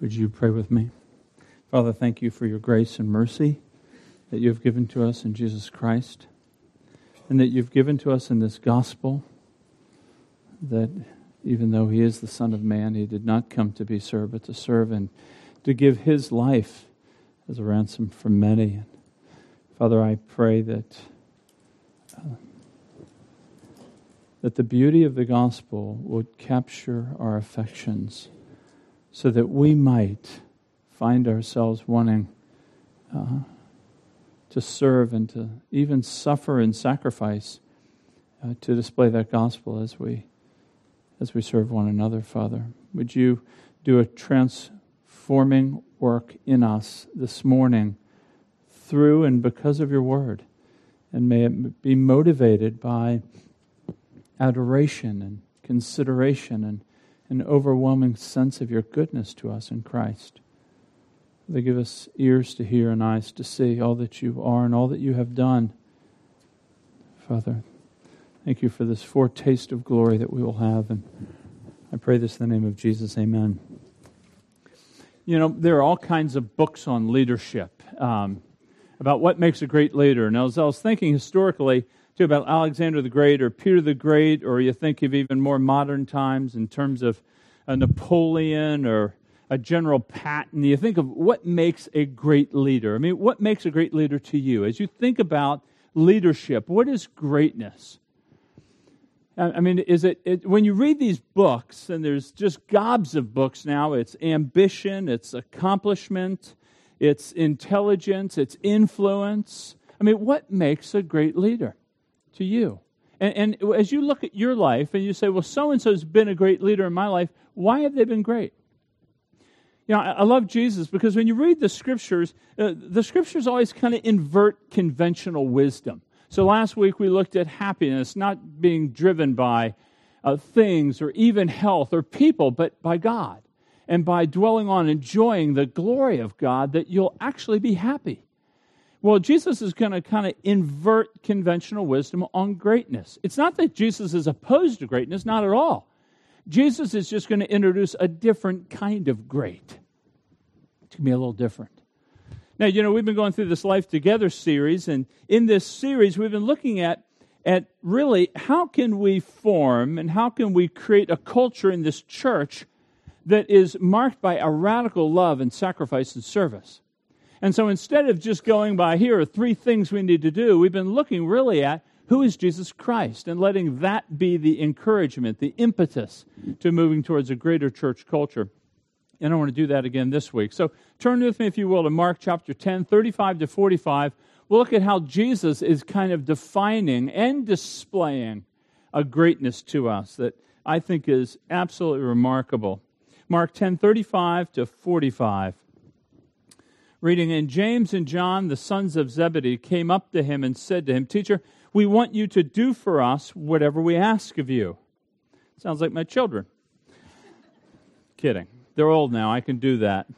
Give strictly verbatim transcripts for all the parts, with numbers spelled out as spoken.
Would you pray with me? Father, thank you for your grace and mercy that you have given to us in Jesus Christ, and that you've given to us in this gospel, that even though he is the Son of Man, he did not come to be served, but to serve and to give his life as a ransom for many. And Father, I pray that uh, that the beauty of the gospel would capture our affections, so that we might find ourselves wanting uh, to serve and to even suffer and sacrifice uh, to display that gospel as we as we serve one another, Father. Would you do a transforming work in us this morning through and because of your word, and may it be motivated by adoration and consideration and an overwhelming sense of your goodness to us in Christ. They give us ears to hear and eyes to see all that you are and all that you have done. Father, thank you for this foretaste of glory that we will have. And I pray this in the name of Jesus. Amen. You know, there are all kinds of books on leadership, um, about what makes a great leader. And as I was thinking historically, about Alexander the Great or Peter the Great, or you think of even more modern times in terms of a Napoleon or a General Patton, you think of what makes a great leader. I mean, what makes a great leader to you? As you think about leadership, what is greatness? I mean, is it, it when you read these books, and there's just gobs of books now, it's ambition, it's accomplishment, it's intelligence, it's influence. I mean, what makes a great leader to you? And, and as you look at your life and you say, well, so-and-so's been a great leader in my life, why have they been great? You know, I, I love Jesus, because when you read the Scriptures, uh, the Scriptures always kind of invert conventional wisdom. So last week we looked at happiness, not being driven by uh, things or even health or people, but by God. And by dwelling on enjoying the glory of God, that you'll actually be happy. Well, Jesus is going to kind of invert conventional wisdom on greatness. It's not that Jesus is opposed to greatness, not at all. Jesus is just going to introduce a different kind of great. It's going to be a little different. Now, you know, we've been going through this Life Together series, and in this series we've been looking at, at really how can we form and how can we create a culture in this church that is marked by a radical love and sacrifice and service. And so instead of just going by, here are three things we need to do, we've been looking really at who is Jesus Christ and letting that be the encouragement, the impetus to moving towards a greater church culture. And I want to do that again this week. So turn with me, if you will, to Mark chapter ten, thirty-five to forty-five. We'll look at how Jesus is kind of defining and displaying a greatness to us that I think is absolutely remarkable. Mark ten, thirty-five to forty-five. Reading, and James and John, the sons of Zebedee, came up to him and said to him, Teacher, we want you to do for us whatever we ask of you. Sounds like my children. Kidding. They're old now. I can do that.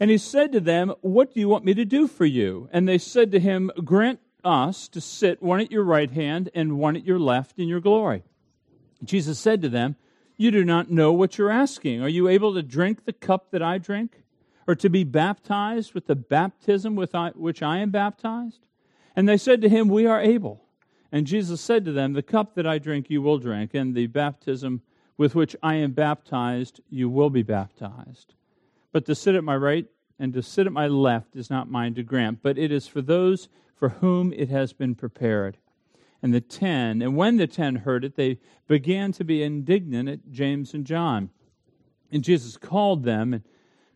And he said to them, what do you want me to do for you? And they said to him, grant us to sit one at your right hand and one at your left in your glory. Jesus said to them, you do not know what you're asking. Are you able to drink the cup that I drink? Or to be baptized with the baptism with I, which I am baptized? And they said to him, we are able. And Jesus said to them, the cup that I drink you will drink, and the baptism with which I am baptized you will be baptized. But to sit at my right and to sit at my left is not mine to grant, but it is for those for whom it has been prepared. And the ten, and when the ten heard it, they began to be indignant at James and John. And Jesus called them and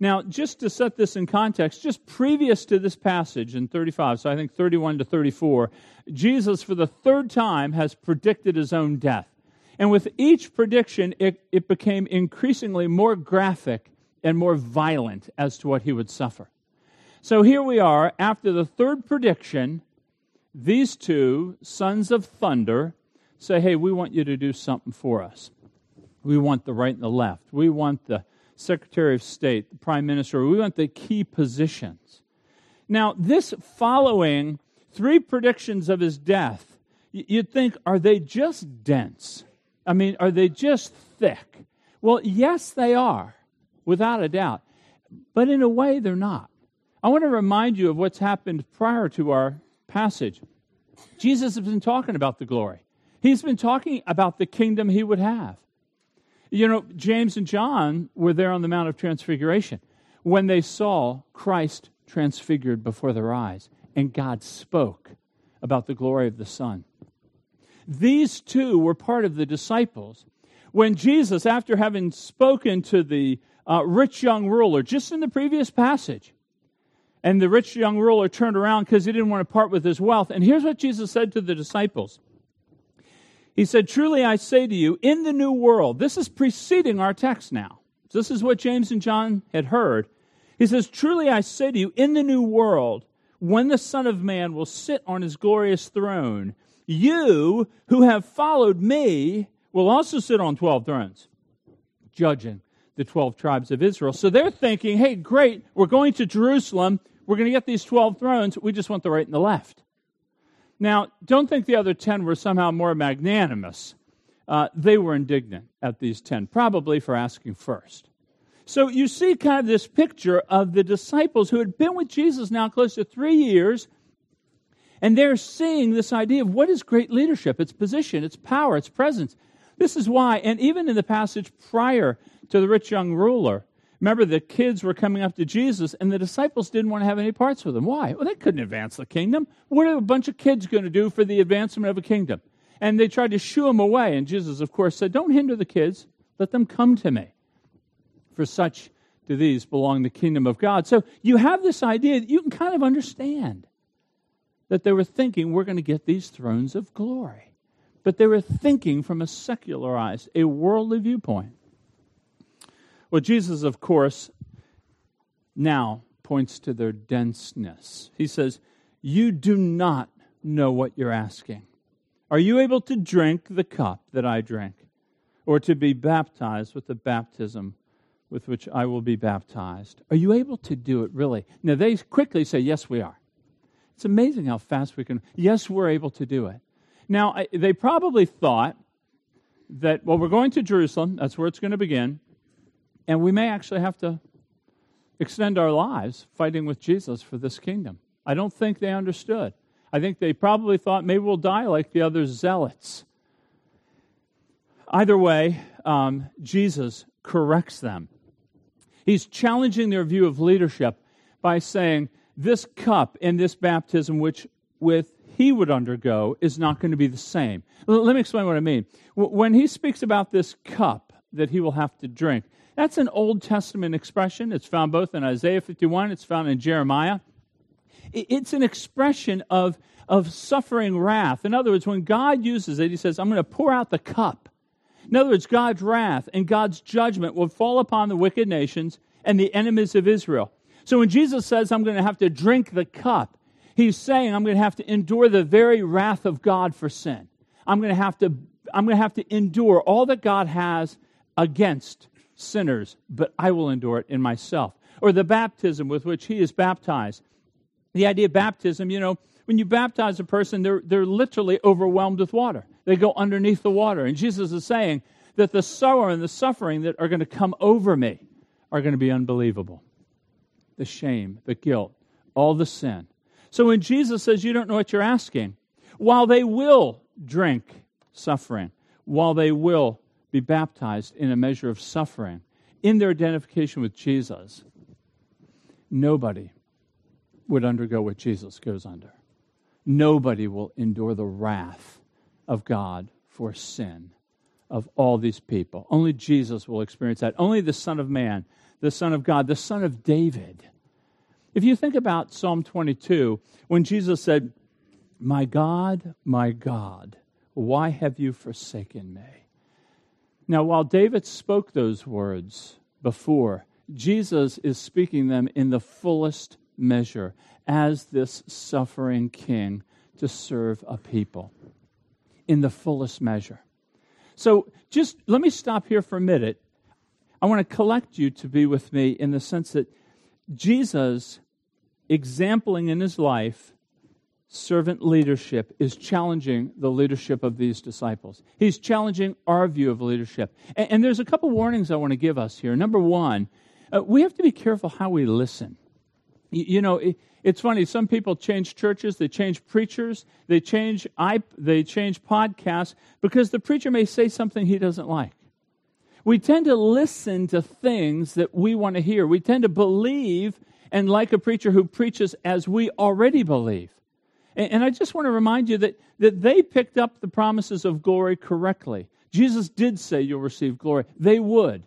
Now, just to set this in context, just previous to this passage in thirty-five, so I think thirty-one to thirty-four, Jesus for the third time has predicted his own death. And with each prediction, it, it became increasingly more graphic and more violent as to what he would suffer. So here we are, after the third prediction, these two sons of thunder say, hey, we want you to do something for us. We want the right and the left. We want the Secretary of State, the Prime Minister. We want the key positions. Now, this following three predictions of his death, you'd think, are they just dense? I mean, are they just thick? Well, yes, they are, without a doubt. But in a way, they're not. I want to remind you of what's happened prior to our passage. Jesus has been talking about the glory. He's been talking about the kingdom he would have. You know, James and John were there on the Mount of Transfiguration when they saw Christ transfigured before their eyes, and God spoke about the glory of the Son. These two were part of the disciples when Jesus, after having spoken to the uh, rich young ruler, just in the previous passage, and the rich young ruler turned around because he didn't want to part with his wealth. And here's what Jesus said to the disciples. He said, truly I say to you, in the new world, this is preceding our text now. This is what James and John had heard. He says, truly I say to you, in the new world, when the Son of Man will sit on his glorious throne, you who have followed me will also sit on twelve thrones, judging the twelve tribes of Israel. So they're thinking, hey, great, we're going to Jerusalem. We're going to get these twelve thrones. We just want the right and the left. Now, don't think the other ten were somehow more magnanimous. Uh, they were indignant at these ten, probably for asking first. So you see kind of this picture of the disciples who had been with Jesus now close to three years, and they're seeing this idea of what is great leadership, its position, its power, its presence. This is why, and even in the passage prior to the rich young ruler, remember the kids were coming up to Jesus and the disciples didn't want to have any parts with him. Why? Well, they couldn't advance the kingdom. What are a bunch of kids going to do for the advancement of a kingdom? And they tried to shoo him away. And Jesus, of course, said, don't hinder the kids. Let them come to me. For such to these belong the kingdom of God. So you have this idea that you can kind of understand that they were thinking we're going to get these thrones of glory. But they were thinking from a secularized, a worldly viewpoint. Well, Jesus, of course, now points to their denseness. He says, you do not know what you're asking. Are you able to drink the cup that I drink, or to be baptized with the baptism with which I will be baptized? Are you able to do it, really? Now, they quickly say, yes, we are. It's amazing how fast we can. Yes, we're able to do it. Now, I, they probably thought that, well, we're going to Jerusalem. That's where it's going to begin. And we may actually have to extend our lives fighting with Jesus for this kingdom. I don't think they understood. I think they probably thought maybe we'll die like the other zealots. Either way, um, Jesus corrects them. He's challenging their view of leadership by saying, this cup and this baptism which with he would undergo is not going to be the same. L- let me explain what I mean. W- when he speaks about this cup that he will have to drink, that's an Old Testament expression. It's found both in Isaiah fifty-one. It's found in Jeremiah. It's an expression of, of suffering wrath. In other words, when God uses it, he says, I'm going to pour out the cup. In other words, God's wrath and God's judgment will fall upon the wicked nations and the enemies of Israel. So when Jesus says, I'm going to have to drink the cup, he's saying, I'm going to have to endure the very wrath of God for sin. I'm going to have to, I'm going to have to endure all that God has against sinners, but I will endure it in myself. Or the baptism with which he is baptized. The idea of baptism, you know, when you baptize a person, they're they're literally overwhelmed with water. They go underneath the water. And Jesus is saying that the sorrow and the suffering that are going to come over me are going to be unbelievable. The shame, the guilt, all the sin. So when Jesus says you don't know what you're asking, while they will drink suffering, while they will be baptized in a measure of suffering, in their identification with Jesus, nobody would undergo what Jesus goes under. Nobody will endure the wrath of God for sin of all these people. Only Jesus will experience that. Only the Son of Man, the Son of God, the Son of David. If you think about Psalm twenty-two, when Jesus said, my God, my God, why have you forsaken me? Now, while David spoke those words before, Jesus is speaking them in the fullest measure as this suffering king to serve a people in the fullest measure. So just let me stop here for a minute. I want to collect you to be with me in the sense that Jesus, exempling in his life servant leadership, is challenging the leadership of these disciples. He's challenging our view of leadership. And, and there's a couple warnings I want to give us here. Number one, uh, we have to be careful how we listen. You, you know, it, it's funny. Some people change churches, they change preachers, they change I, they change podcasts because the preacher may say something he doesn't like. We tend to listen to things that we want to hear. We tend to believe and like a preacher who preaches as we already believe. And I just want to remind you that, that they picked up the promises of glory correctly. Jesus did say you'll receive glory. They would.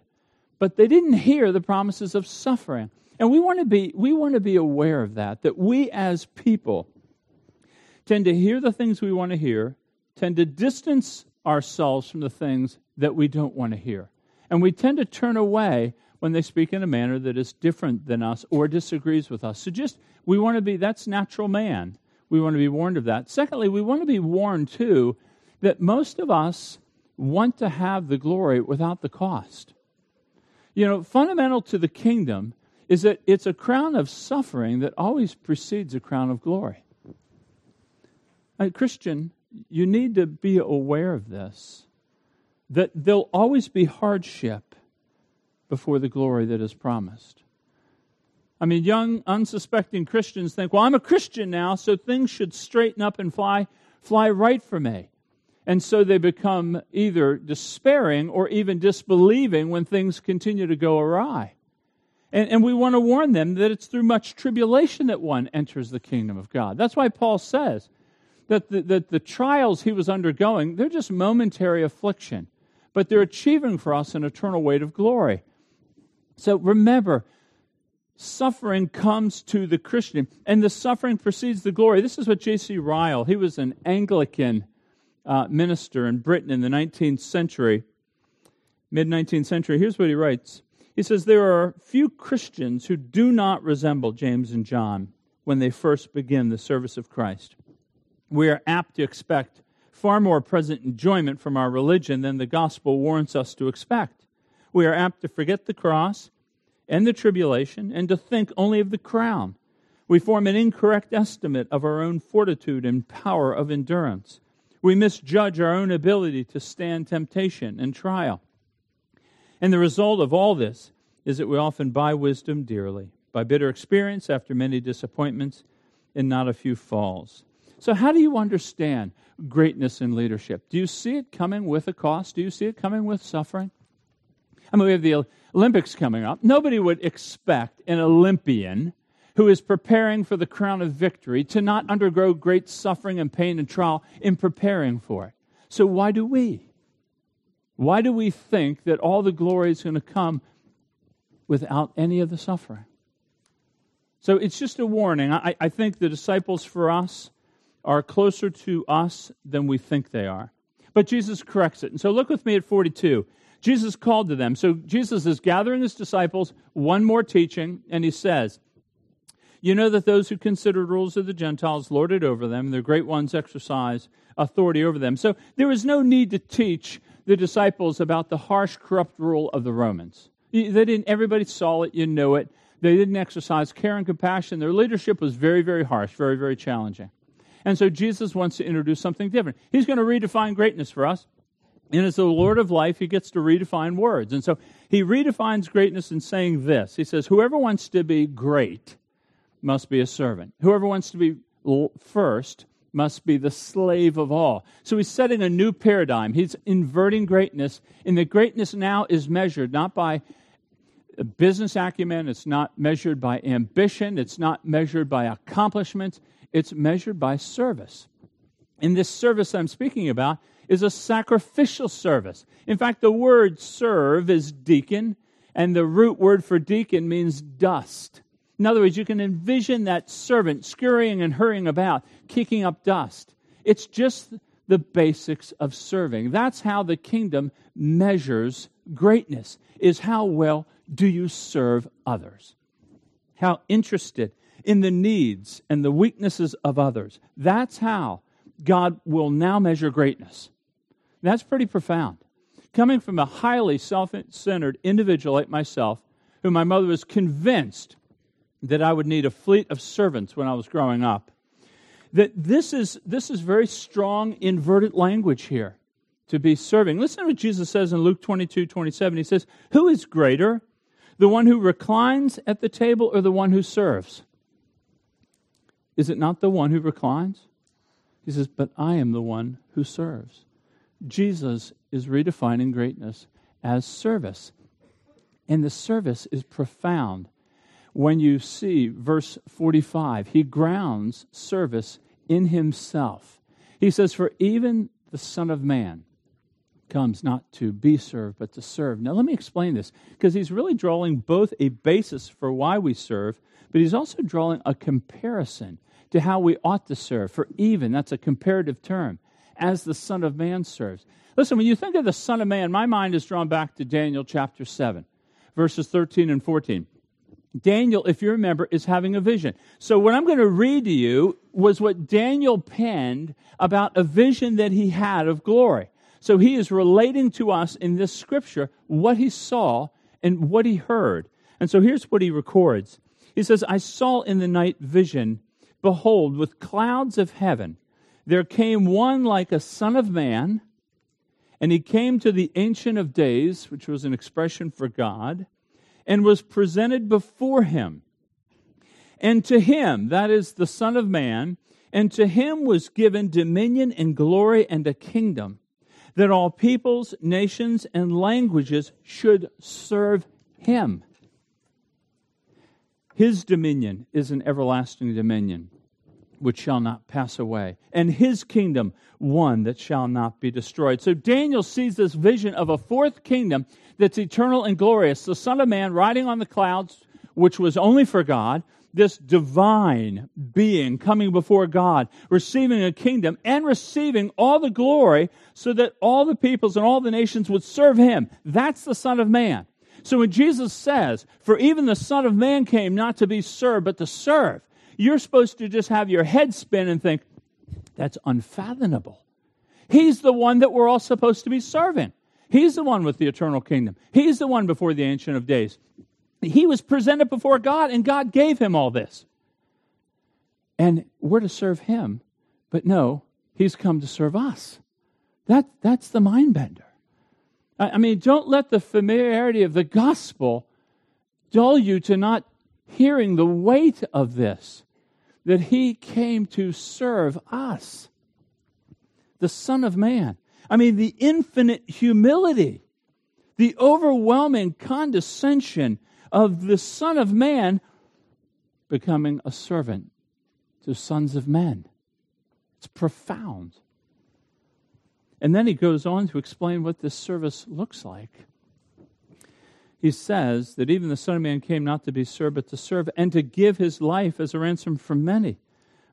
But they didn't hear the promises of suffering. And we want to be, we want to be aware of that, that we as people tend to hear the things we want to hear, tend to distance ourselves from the things that we don't want to hear. And we tend to turn away when they speak in a manner that is different than us or disagrees with us. So just, we want to be, that's natural man. We want to be warned of that. Secondly, we want to be warned, too, that most of us want to have the glory without the cost. You know, fundamental to the kingdom is that it's a crown of suffering that always precedes a crown of glory. And Christian, you need to be aware of this, that there'll always be hardship before the glory that is promised. I mean, young, unsuspecting Christians think, well, I'm a Christian now, so things should straighten up and fly fly right for me. And so they become either despairing or even disbelieving when things continue to go awry. And, and we want to warn them that it's through much tribulation that one enters the kingdom of God. That's why Paul says that the, that the trials he was undergoing, they're just momentary affliction, but they're achieving for us an eternal weight of glory. So remember, suffering comes to the Christian, and the suffering precedes the glory. This is what J C Ryle, he was an Anglican uh, minister in Britain in the nineteenth century, mid-nineteenth century. Here's what he writes. He says, there are few Christians who do not resemble James and John when they first begin the service of Christ. We are apt to expect far more present enjoyment from our religion than the gospel warrants us to expect. We are apt to forget the cross and the tribulation, and to think only of the crown. We form an incorrect estimate of our own fortitude and power of endurance. We misjudge our own ability to stand temptation and trial. And the result of all this is that we often buy wisdom dearly, by bitter experience after many disappointments and not a few falls. So how do you understand greatness in leadership? Do you see it coming with a cost? Do you see it coming with suffering? I mean, we have the Olympics coming up. Nobody would expect an Olympian who is preparing for the crown of victory to not undergo great suffering and pain and trial in preparing for it. So why do we? Why do we think that all the glory is going to come without any of the suffering? So it's just a warning. I, I think the disciples for us are closer to us than we think they are. But Jesus corrects it. And so look with me at forty-two. Jesus called to them. So Jesus is gathering his disciples, one more teaching, and he says, you know that those who consider rules of the Gentiles lord it over them, and their great ones exercise authority over them. So there is no need to teach the disciples about the harsh, corrupt rule of the Romans. They didn't. Everybody saw it. You know it. They didn't exercise care and compassion. Their leadership was very, very harsh, very, very challenging. And so Jesus wants to introduce something different. He's going to redefine greatness for us. And as the Lord of life, he gets to redefine words. And so he redefines greatness in saying this. He says, whoever wants to be great must be a servant. Whoever wants to be first must be the slave of all. So he's setting a new paradigm. He's inverting greatness. And the greatness now is measured not by business acumen. It's not measured by ambition. It's not measured by accomplishments. It's measured by service. And this service I'm speaking about is a sacrificial service. In fact, the word serve is deacon, and the root word for deacon means dust. In other words, you can envision that servant scurrying and hurrying about, kicking up dust. It's just the basics of serving. That's how the kingdom measures greatness, is how well do you serve others? How interested in the needs and the weaknesses of others. That's how God will now measure greatness. That's pretty profound. Coming from a highly self-centered individual like myself, who my mother was convinced that I would need a fleet of servants when I was growing up, that this is, this is very strong inverted language here, to be serving. Listen to what Jesus says in Luke twenty-two twenty-seven. He says, who is greater, the one who reclines at the table or the one who serves? Is it not the one who reclines? He says, but I am the one who serves. Jesus is redefining greatness as service. And the service is profound. When you see verse forty-five, he grounds service in himself. He says, for even the Son of Man comes not to be served, but to serve. Now, let me explain this, because he's really drawing both a basis for why we serve, but he's also drawing a comparison to how we ought to serve. For even, that's a comparative term, as the Son of Man serves. Listen, when you think of the Son of Man, my mind is drawn back to Daniel chapter seven, verses thirteen and fourteen. Daniel, if you remember, is having a vision. So what I'm going to read to you was what Daniel penned about a vision that he had of glory. So he is relating to us in this scripture what he saw and what he heard. And so here's what he records. He says, I saw in the night vision, behold, with clouds of heaven, there came one like a son of man, and he came to the Ancient of Days, which was an expression for God, and was presented before him. And to him, that is the Son of Man, and to him was given dominion and glory and a kingdom, that all peoples, nations, and languages should serve him. His dominion is an everlasting dominion, which shall not pass away, and his kingdom one that shall not be destroyed. So Daniel sees this vision of a fourth kingdom that's eternal and glorious, the Son of Man riding on the clouds, which was only for God, this divine being coming before God, receiving a kingdom and receiving all the glory so that all the peoples and all the nations would serve him. That's the Son of Man. So when Jesus says, for even the Son of Man came not to be served, but to serve, you're supposed to just have your head spin and think, that's unfathomable. He's the one that we're all supposed to be serving. He's the one with the eternal kingdom. He's the one before the Ancient of Days. He was presented before God, and God gave him all this. And we're to serve him, but no, he's come to serve us. That, that's the mind bender. I, I mean, don't let the familiarity of the gospel dull you to not hearing the weight of this, that he came to serve us, the Son of Man. I mean, the infinite humility, the overwhelming condescension of the Son of Man becoming a servant to sons of men. It's profound. And then he goes on to explain what this service looks like. He says that even the Son of Man came not to be served, but to serve, and to give his life as a ransom for many.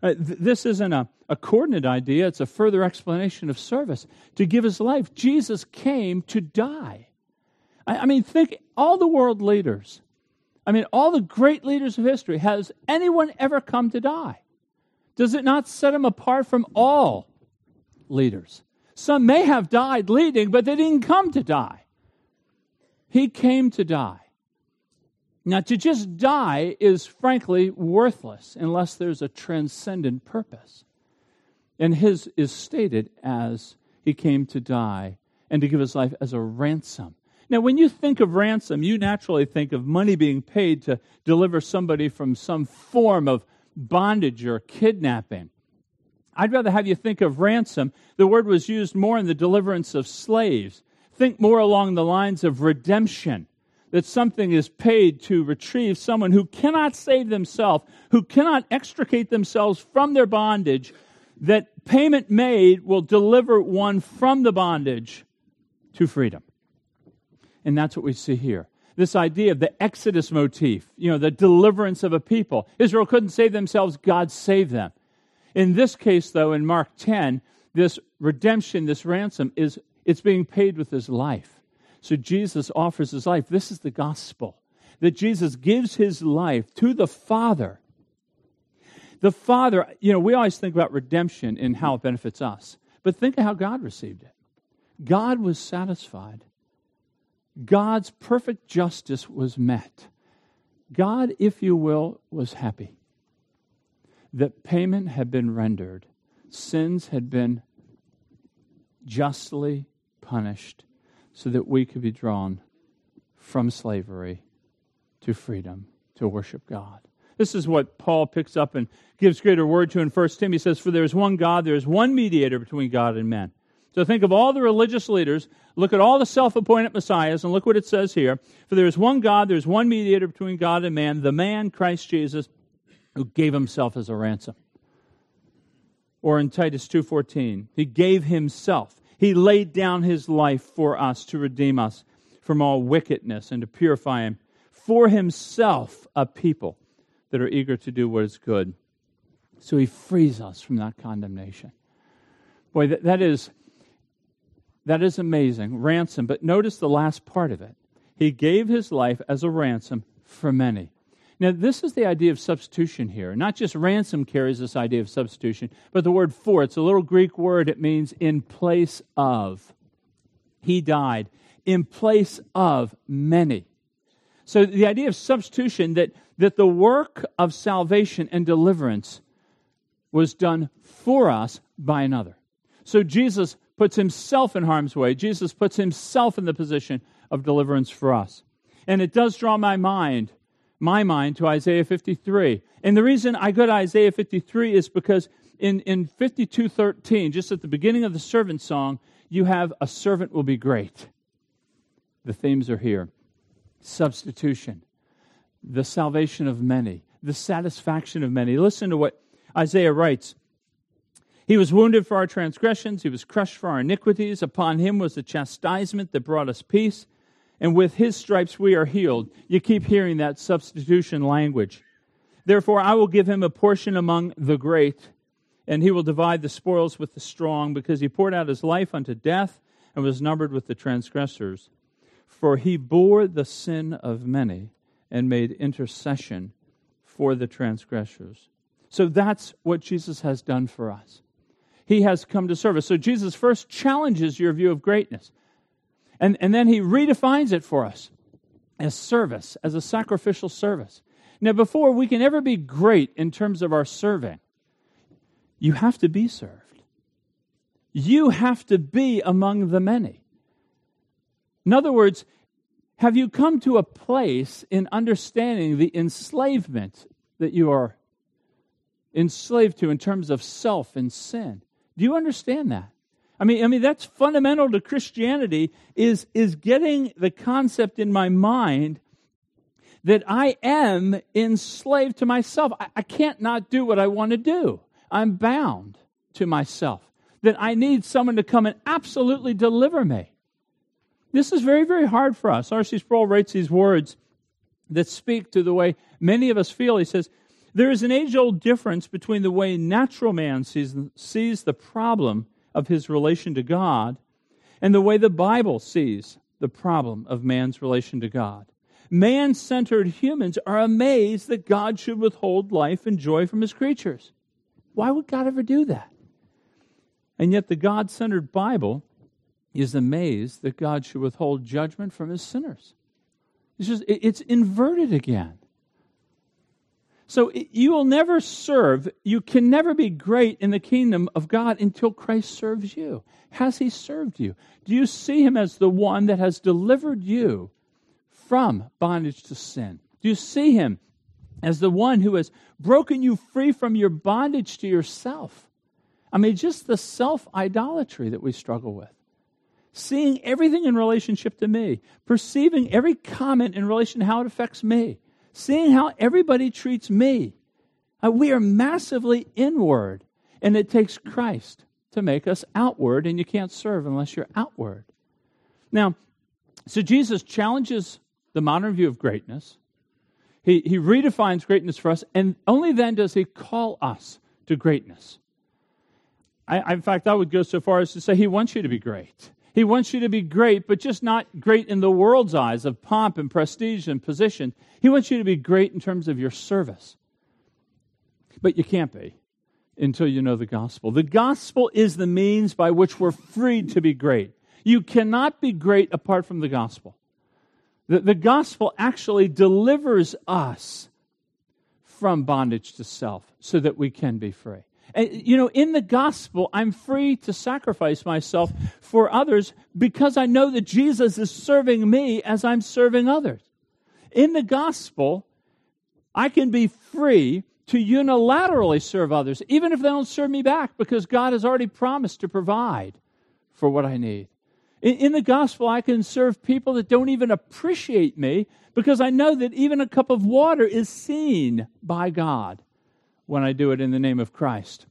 Uh, th- this isn't a, a coordinate idea. It's a further explanation of service. To give his life. Jesus came to die. I, I mean, think all the world leaders. I mean, all the great leaders of history. Has anyone ever come to die? Does it not set him apart from all leaders? Some may have died leading, but they didn't come to die. He came to die. Now, to just die is, frankly, worthless unless there's a transcendent purpose. And his is stated as he came to die and to give his life as a ransom. Now, when you think of ransom, you naturally think of money being paid to deliver somebody from some form of bondage or kidnapping. I'd rather have you think of ransom. The word was used more in the deliverance of slaves. Think more along the lines of redemption, that something is paid to retrieve someone who cannot save themselves, who cannot extricate themselves from their bondage, that payment made will deliver one from the bondage to freedom. And that's what we see here. This idea of the Exodus motif, you know, the deliverance of a people. Israel couldn't save themselves, God saved them. In this case, though, in Mark ten, this redemption, this ransom is It's being paid with his life. So Jesus offers his life. This is the gospel. that Jesus gives his life to the Father. The Father, you know, we always think about redemption and how it benefits us. But think of how God received it. God was satisfied. God's perfect justice was met. God, if you will, was happy that payment had been rendered, sins had been justly punished, so that we could be drawn from slavery to freedom to worship God. This is what Paul picks up and gives greater word to in First Tim. He says, "For there is one God, there is one mediator between God and men." So think of all the religious leaders, look at all the self-appointed messiahs, and look what it says here. For there is one God, there is one mediator between God and man, the man, Christ Jesus, who gave himself as a ransom. Or in Titus two fourteen, he gave himself. He laid down his life for us to redeem us from all wickedness and to purify him for himself a people that are eager to do what is good. So he frees us from that condemnation. Boy, that, that is... That is amazing. Ransom. But notice the last part of it. He gave his life as a ransom for many. Now, this is the idea of substitution here. Not just ransom carries this idea of substitution, but the word for. It's a little Greek word. It means in place of. He died in place of many. So the idea of substitution, that, that the work of salvation and deliverance was done for us by another. So Jesus puts himself in harm's way. Jesus puts himself in the position of deliverance for us. And it does draw my mind, my mind to Isaiah fifty-three. And the reason I go to Isaiah fifty-three is because in, in fifty-two thirteen, just at the beginning of the servant song, you have a servant will be great. The themes are here. Substitution, the salvation of many, the satisfaction of many. Listen to what Isaiah writes. He was wounded for our transgressions, he was crushed for our iniquities. Upon him was the chastisement that brought us peace, and with his stripes we are healed. You keep hearing that substitution language. Therefore, I will give him a portion among the great, and he will divide the spoils with the strong, because he poured out his life unto death and was numbered with the transgressors. For he bore the sin of many and made intercession for the transgressors. So that's what Jesus has done for us. He has come to serve us. So Jesus first challenges your view of greatness. And, and then he redefines it for us as service, as a sacrificial service. Now, before we can ever be great in terms of our serving, you have to be served. You have to be among the many. In other words, have you come to a place in understanding the enslavement that you are enslaved to in terms of self and sin? Do you understand that? I mean, I mean that's fundamental to Christianity, is, is getting the concept in my mind that I am enslaved to myself. I, I can't not do what I want to do. I'm bound to myself. That I need someone to come and absolutely deliver me. This is very, very hard for us. R C Sproul writes these words that speak to the way many of us feel. He says, there is an age-old difference between the way natural man sees, sees the problem of his relation to God and the way the Bible sees the problem of man's relation to God. Man-centered humans are amazed that God should withhold life and joy from his creatures. Why would God ever do that? And yet the God-centered Bible is amazed that God should withhold judgment from his sinners. It's just, it's inverted again. So you will never serve, you can never be great in the kingdom of God until Christ serves you. Has he served you? Do you see him as the one that has delivered you from bondage to sin? Do you see him as the one who has broken you free from your bondage to yourself? I mean, just the self-idolatry that we struggle with. Seeing everything in relationship to me. Perceiving every comment in relation to how it affects me. Seeing how everybody treats me. We are massively inward, and it takes Christ to make us outward, and you can't serve unless you're outward. Now, so Jesus challenges the modern view of greatness. He, he redefines greatness for us, and only then does he call us to greatness. I, in fact, I would go so far as to say he wants you to be great. He wants you to be great, but just not great in the world's eyes of pomp and prestige and position. He wants you to be great in terms of your service. But you can't be until you know the gospel. The gospel is the means by which we're freed to be great. You cannot be great apart from the gospel. The, the gospel actually delivers us from bondage to self so that we can be free. And, you know, in the gospel, I'm free to sacrifice myself for others because I know that Jesus is serving me as I'm serving others. In the gospel, I can be free to unilaterally serve others, even if they don't serve me back, because God has already promised to provide for what I need. In, in the gospel, I can serve people that don't even appreciate me because I know that even a cup of water is seen by God when I do it in the name of Christ.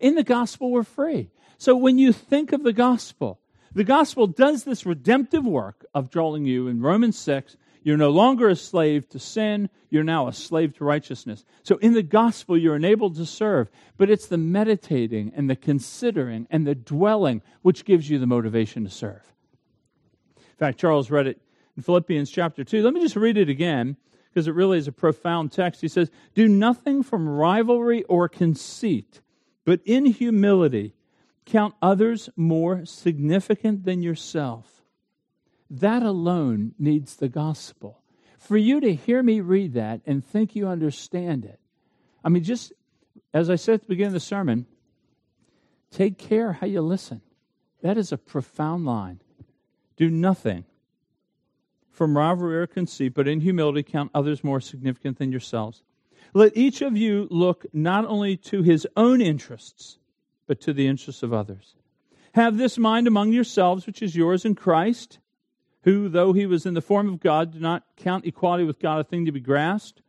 In the gospel, we're free. So when you think of the gospel, the gospel does this redemptive work of drawing you in Romans six. You're no longer a slave to sin. You're now a slave to righteousness. So in the gospel, you're enabled to serve. But it's the meditating and the considering and the dwelling which gives you the motivation to serve. In fact, Charles read it in Philippians chapter two. Let me just read it again, because it really is a profound text. He says, "Do nothing from rivalry or conceit, but in humility count others more significant than yourself." That alone needs the gospel. For you to hear me read that and think you understand it, I mean, just as I said at the beginning of the sermon, take care how you listen. That is a profound line. Do nothing from rivalry or conceit, but in humility count others more significant than yourselves. Let each of you look not only to his own interests, but to the interests of others. Have this mind among yourselves, which is yours in Christ, who, though he was in the form of God, did not count equality with God a thing to be grasped,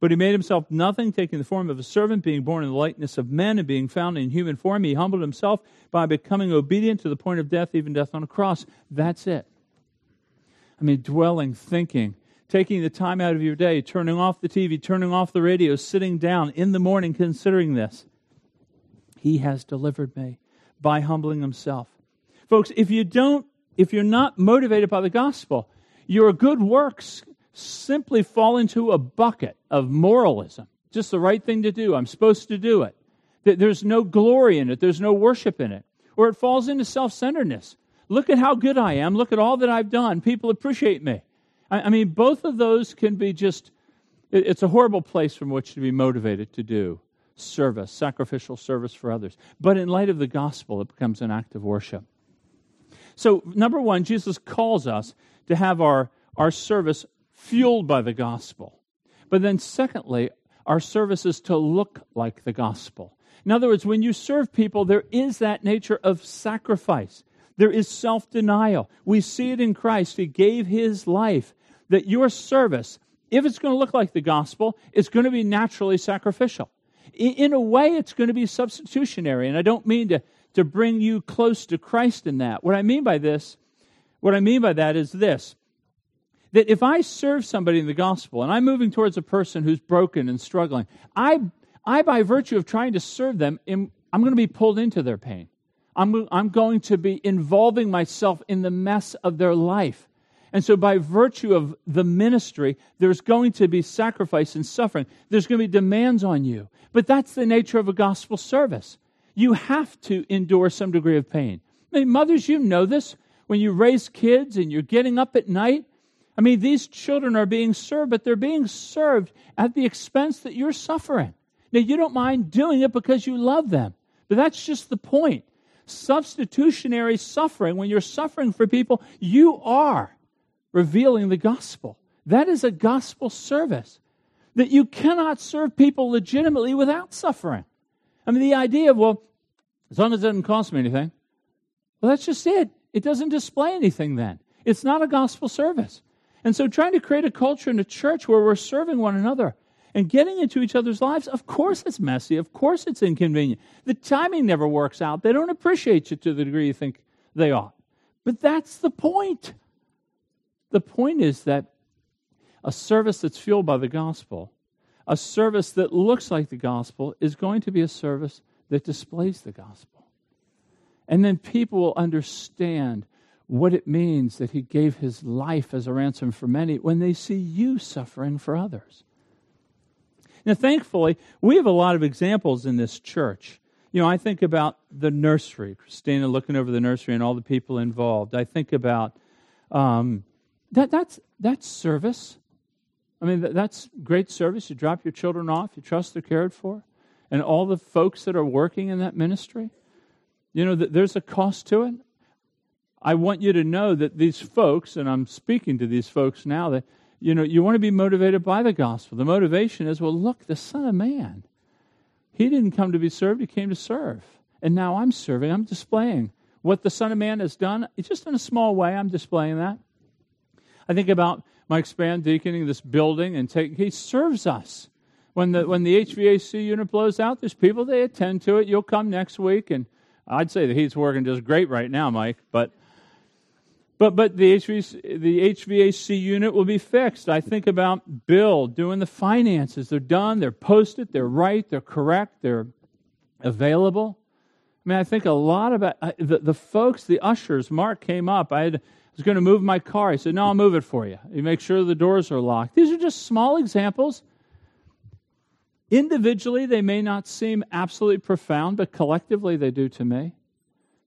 but he made himself nothing, taking the form of a servant, being born in the likeness of men, and being found in human form, he humbled himself by becoming obedient to the point of death, even death on a cross. That's it. I mean, dwelling, thinking, taking the time out of your day, turning off the T V, turning off the radio, sitting down in the morning considering this. He has delivered me by humbling himself. Folks, if you don't, if you're not motivated by the gospel, your good works simply fall into a bucket of moralism. Just the right thing to do. I'm supposed to do it. There's no glory in it. There's no worship in it. Or it falls into self-centeredness. Look at how good I am. Look at all that I've done. People appreciate me. I, I mean, both of those can be just, it, it's a horrible place from which to be motivated to do service, sacrificial service for others. But in light of the gospel, it becomes an act of worship. So, number one, Jesus calls us to have our, our service fueled by the gospel. But then secondly, our service is to look like the gospel. In other words, when you serve people, there is that nature of sacrifice. There is self-denial. We see it in Christ. He gave his life. That your service, if it's going to look like the gospel, it's going to be naturally sacrificial. In a way, it's going to be substitutionary. And I don't mean to, to bring you close to Christ in that. What I mean by this, what I mean by that is this, that if I serve somebody in the gospel and I'm moving towards a person who's broken and struggling, I, I by virtue of trying to serve them, I'm going to be pulled into their pain. I'm, I'm going to be involving myself in the mess of their life. And so by virtue of the ministry, there's going to be sacrifice and suffering. There's going to be demands on you. But that's the nature of a gospel service. You have to endure some degree of pain. I mean, mothers, you know this. When you raise kids and you're getting up at night, I mean, these children are being served, but they're being served at the expense that you're suffering. Now, you don't mind doing it because you love them. But that's just the point. Substitutionary suffering, when you're suffering for people, you are revealing the gospel. That is a gospel service. That you cannot serve people legitimately without suffering. I mean, the idea of, well, as long as it doesn't cost me anything, well, that's just it. It doesn't display anything then. It's not a gospel service. And so trying to create a culture in a church where we're serving one another and getting into each other's lives, of course it's messy. Of course it's inconvenient. The timing never works out. They don't appreciate you to the degree you think they ought. But that's the point. The point is that a service that's fueled by the gospel, a service that looks like the gospel, is going to be a service that displays the gospel. And then people will understand what it means that he gave his life as a ransom for many when they see you suffering for others. Now, thankfully, we have a lot of examples in this church. You know, I think about the nursery, Christina looking over the nursery and all the people involved. I think about um, that. That's that's service. I mean, that's great service. You drop your children off, you trust they're cared for, and all the folks that are working in that ministry. You know, there's a cost to it. I want you to know that these folks, and I'm speaking to these folks now, that, you know, you want to be motivated by the gospel. The motivation is, well, look, the Son of Man, he didn't come to be served, he came to serve. And now I'm serving, I'm displaying what the Son of Man has done. It's just in a small way, I'm displaying that. I think about Mike Spann deaconing this building, and taking, he serves us. When the when the H V A C unit blows out, there's people, they attend to it. You'll come next week, and I'd say the heat's working just great right now, Mike, but But but the H V A C, the H V A C unit will be fixed. I think about Bill doing the finances. They're done, they're posted, they're right, they're correct, they're available. I mean, I think a lot about uh, the, the folks, the ushers. Mark came up. I, had, I was going to move my car. He said, no, I'll move it for you. You make sure the doors are locked. These are just small examples. Individually, they may not seem absolutely profound, but collectively they do to me.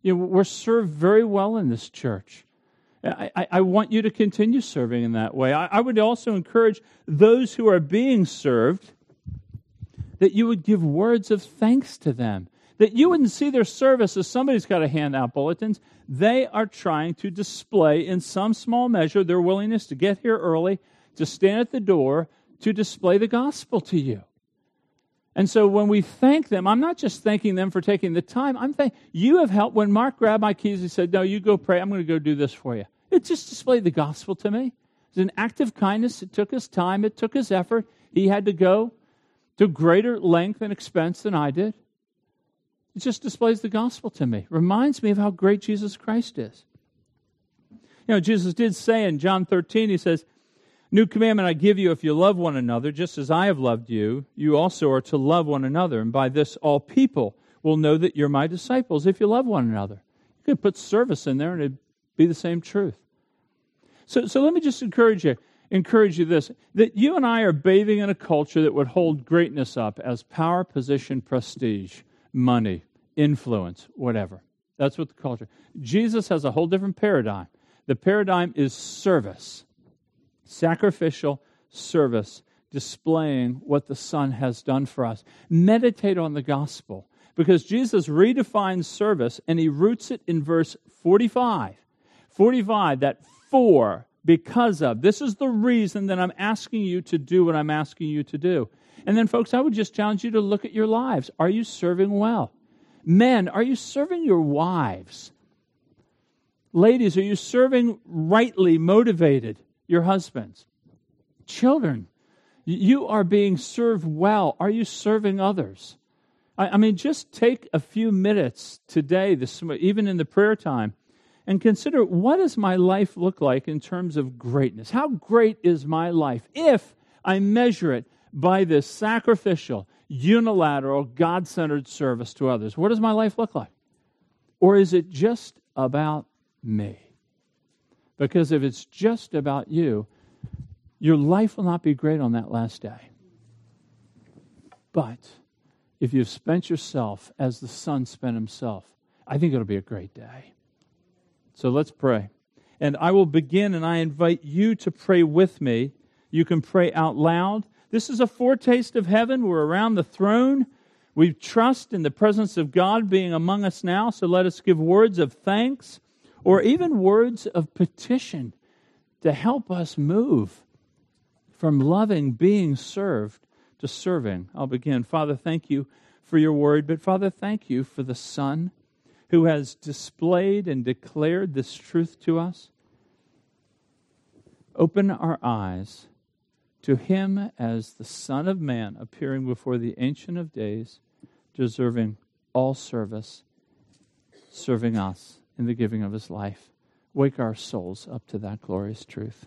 You know, we're served very well in this church. I, I want you to continue serving in that way. I, I would also encourage those who are being served that you would give words of thanks to them, that you wouldn't see their service as somebody's got to hand out bulletins. They are trying to display in some small measure their willingness to get here early, to stand at the door, to display the gospel to you. And so when we thank them, I'm not just thanking them for taking the time. I'm thanking, you have helped. When Mark grabbed my keys, he said, no, you go pray. I'm going to go do this for you. It just displayed the gospel to me. It's an act of kindness. It took his time. It took his effort. He had to go to greater length and expense than I did. It just displays the gospel to me. Reminds me of how great Jesus Christ is. You know, Jesus did say in John thirteen, he says, new commandment I give you, if you love one another, just as I have loved you, you also are to love one another. And by this, all people will know that you're my disciples, if you love one another. You could put service in there and it'd be the same truth. So, so let me just encourage you, encourage you this, that you and I are bathing in a culture that would hold greatness up as power, position, prestige, money, influence, whatever. That's what the culture. Jesus has a whole different paradigm. The paradigm is service. Sacrificial service, displaying what the Son has done for us. Meditate on the gospel, because Jesus redefines service, and he roots it in verse forty-five. forty-five, that for, because of. This is the reason that I'm asking you to do what I'm asking you to do. And then, folks, I would just challenge you to look at your lives. Are you serving well? Men, are you serving your wives? Ladies, are you serving rightly motivated? Your husbands, children, you are being served well. Are you serving others? I, I mean, just take a few minutes today, this, even in the prayer time, and consider, what does my life look like in terms of greatness? How great is my life if I measure it by this sacrificial, unilateral, God-centered service to others? What does my life look like? Or is it just about me? Because if it's just about you, your life will not be great on that last day. But if you've spent yourself as the Son spent himself, I think it'll be a great day. So let's pray. And I will begin, and I invite you to pray with me. You can pray out loud. This is a foretaste of heaven. We're around the throne. We trust in the presence of God being among us now, so let us give words of thanks, or even words of petition to help us move from loving being served to serving. I'll begin. Father, thank you for your word, but Father, thank you for the Son who has displayed and declared this truth to us. Open our eyes to him as the Son of Man, appearing before the Ancient of Days, deserving all service, serving us in the giving of his life. Wake our souls up to that glorious truth.